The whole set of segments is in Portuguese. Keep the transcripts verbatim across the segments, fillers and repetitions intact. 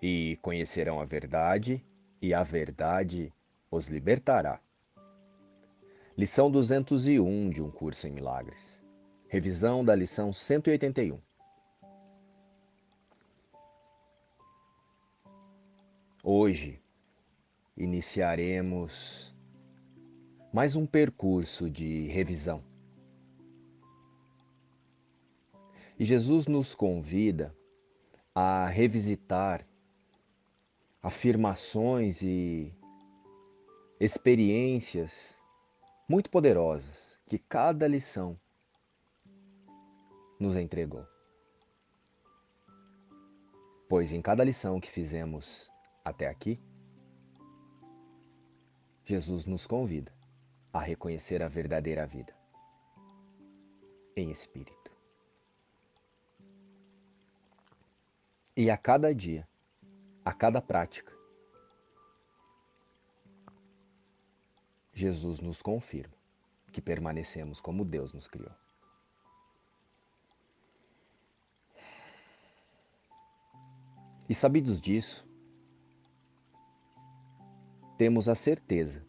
e conhecerão a verdade, e a verdade os libertará. Lição duzentos e um de Um Curso em Milagres. Revisão da lição cento e oitenta e um. Hoje iniciaremos mais um percurso de revisão. E Jesus nos convida a revisitar afirmações e experiências muito poderosas que cada lição nos entregou. Pois em cada lição que fizemos até aqui, Jesus nos convida a reconhecer a verdadeira vida em espírito. E a cada dia, a cada prática, Jesus nos confirma que permanecemos como Deus nos criou. E sabidos disso, temos a certeza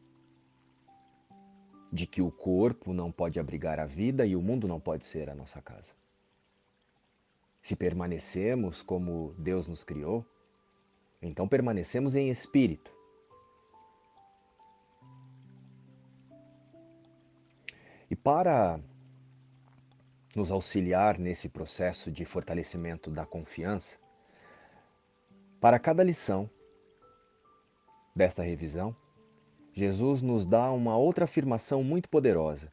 de que o corpo não pode abrigar a vida e o mundo não pode ser a nossa casa. Se permanecemos como Deus nos criou, então permanecemos em espírito. E para nos auxiliar nesse processo de fortalecimento da confiança, para cada lição desta revisão, Jesus nos dá uma outra afirmação muito poderosa,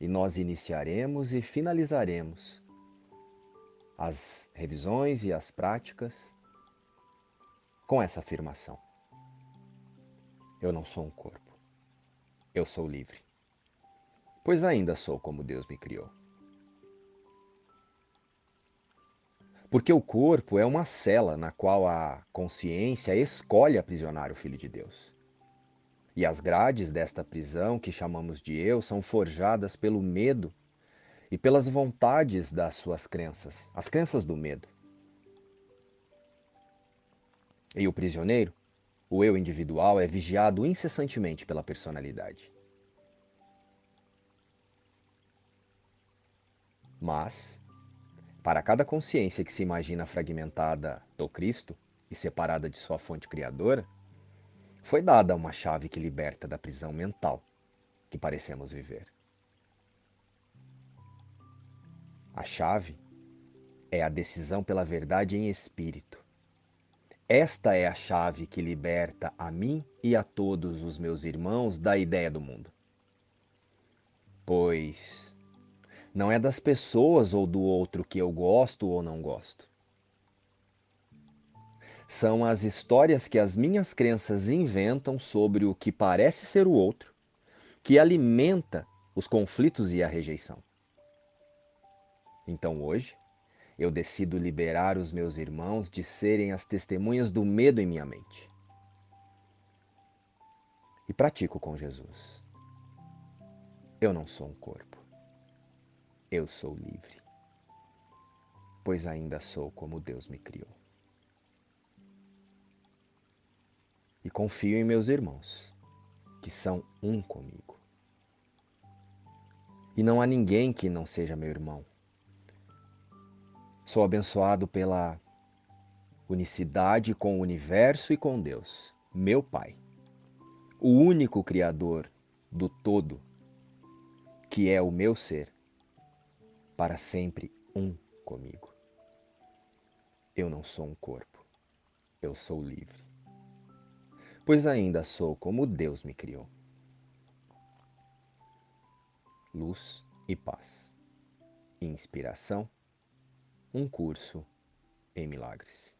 e nós iniciaremos e finalizaremos as revisões e as práticas com essa afirmação. Eu não sou um corpo. Eu sou livre. Pois ainda sou como Deus me criou. Porque o corpo é uma cela na qual a consciência escolhe aprisionar o Filho de Deus. E as grades desta prisão que chamamos de eu são forjadas pelo medo e pelas vontades das suas crenças, as crenças do medo. E o prisioneiro, o eu individual, é vigiado incessantemente pela personalidade. Mas, para cada consciência que se imagina fragmentada do Cristo e separada de sua fonte criadora, foi dada uma chave que liberta da prisão mental que parecemos viver. A chave é a decisão pela verdade em espírito. Esta é a chave que liberta a mim e a todos os meus irmãos da ideia do mundo. Pois não é das pessoas ou do outro que eu gosto ou não gosto. São as histórias que as minhas crenças inventam sobre o que parece ser o outro, que alimenta os conflitos e a rejeição. Então hoje, eu decido liberar os meus irmãos de serem as testemunhas do medo em minha mente. E pratico com Jesus. Eu não sou um corpo. Eu sou livre. Pois ainda sou como Deus me criou. E confio em meus irmãos, que são um comigo. E não há ninguém que não seja meu irmão. Sou abençoado pela unicidade com o universo e com Deus, meu Pai, o único Criador do todo, que é o meu ser, para sempre um comigo. Eu não sou um corpo, eu sou livre, pois ainda sou como Deus me criou. Luz e paz, inspiração. Um curso em milagres.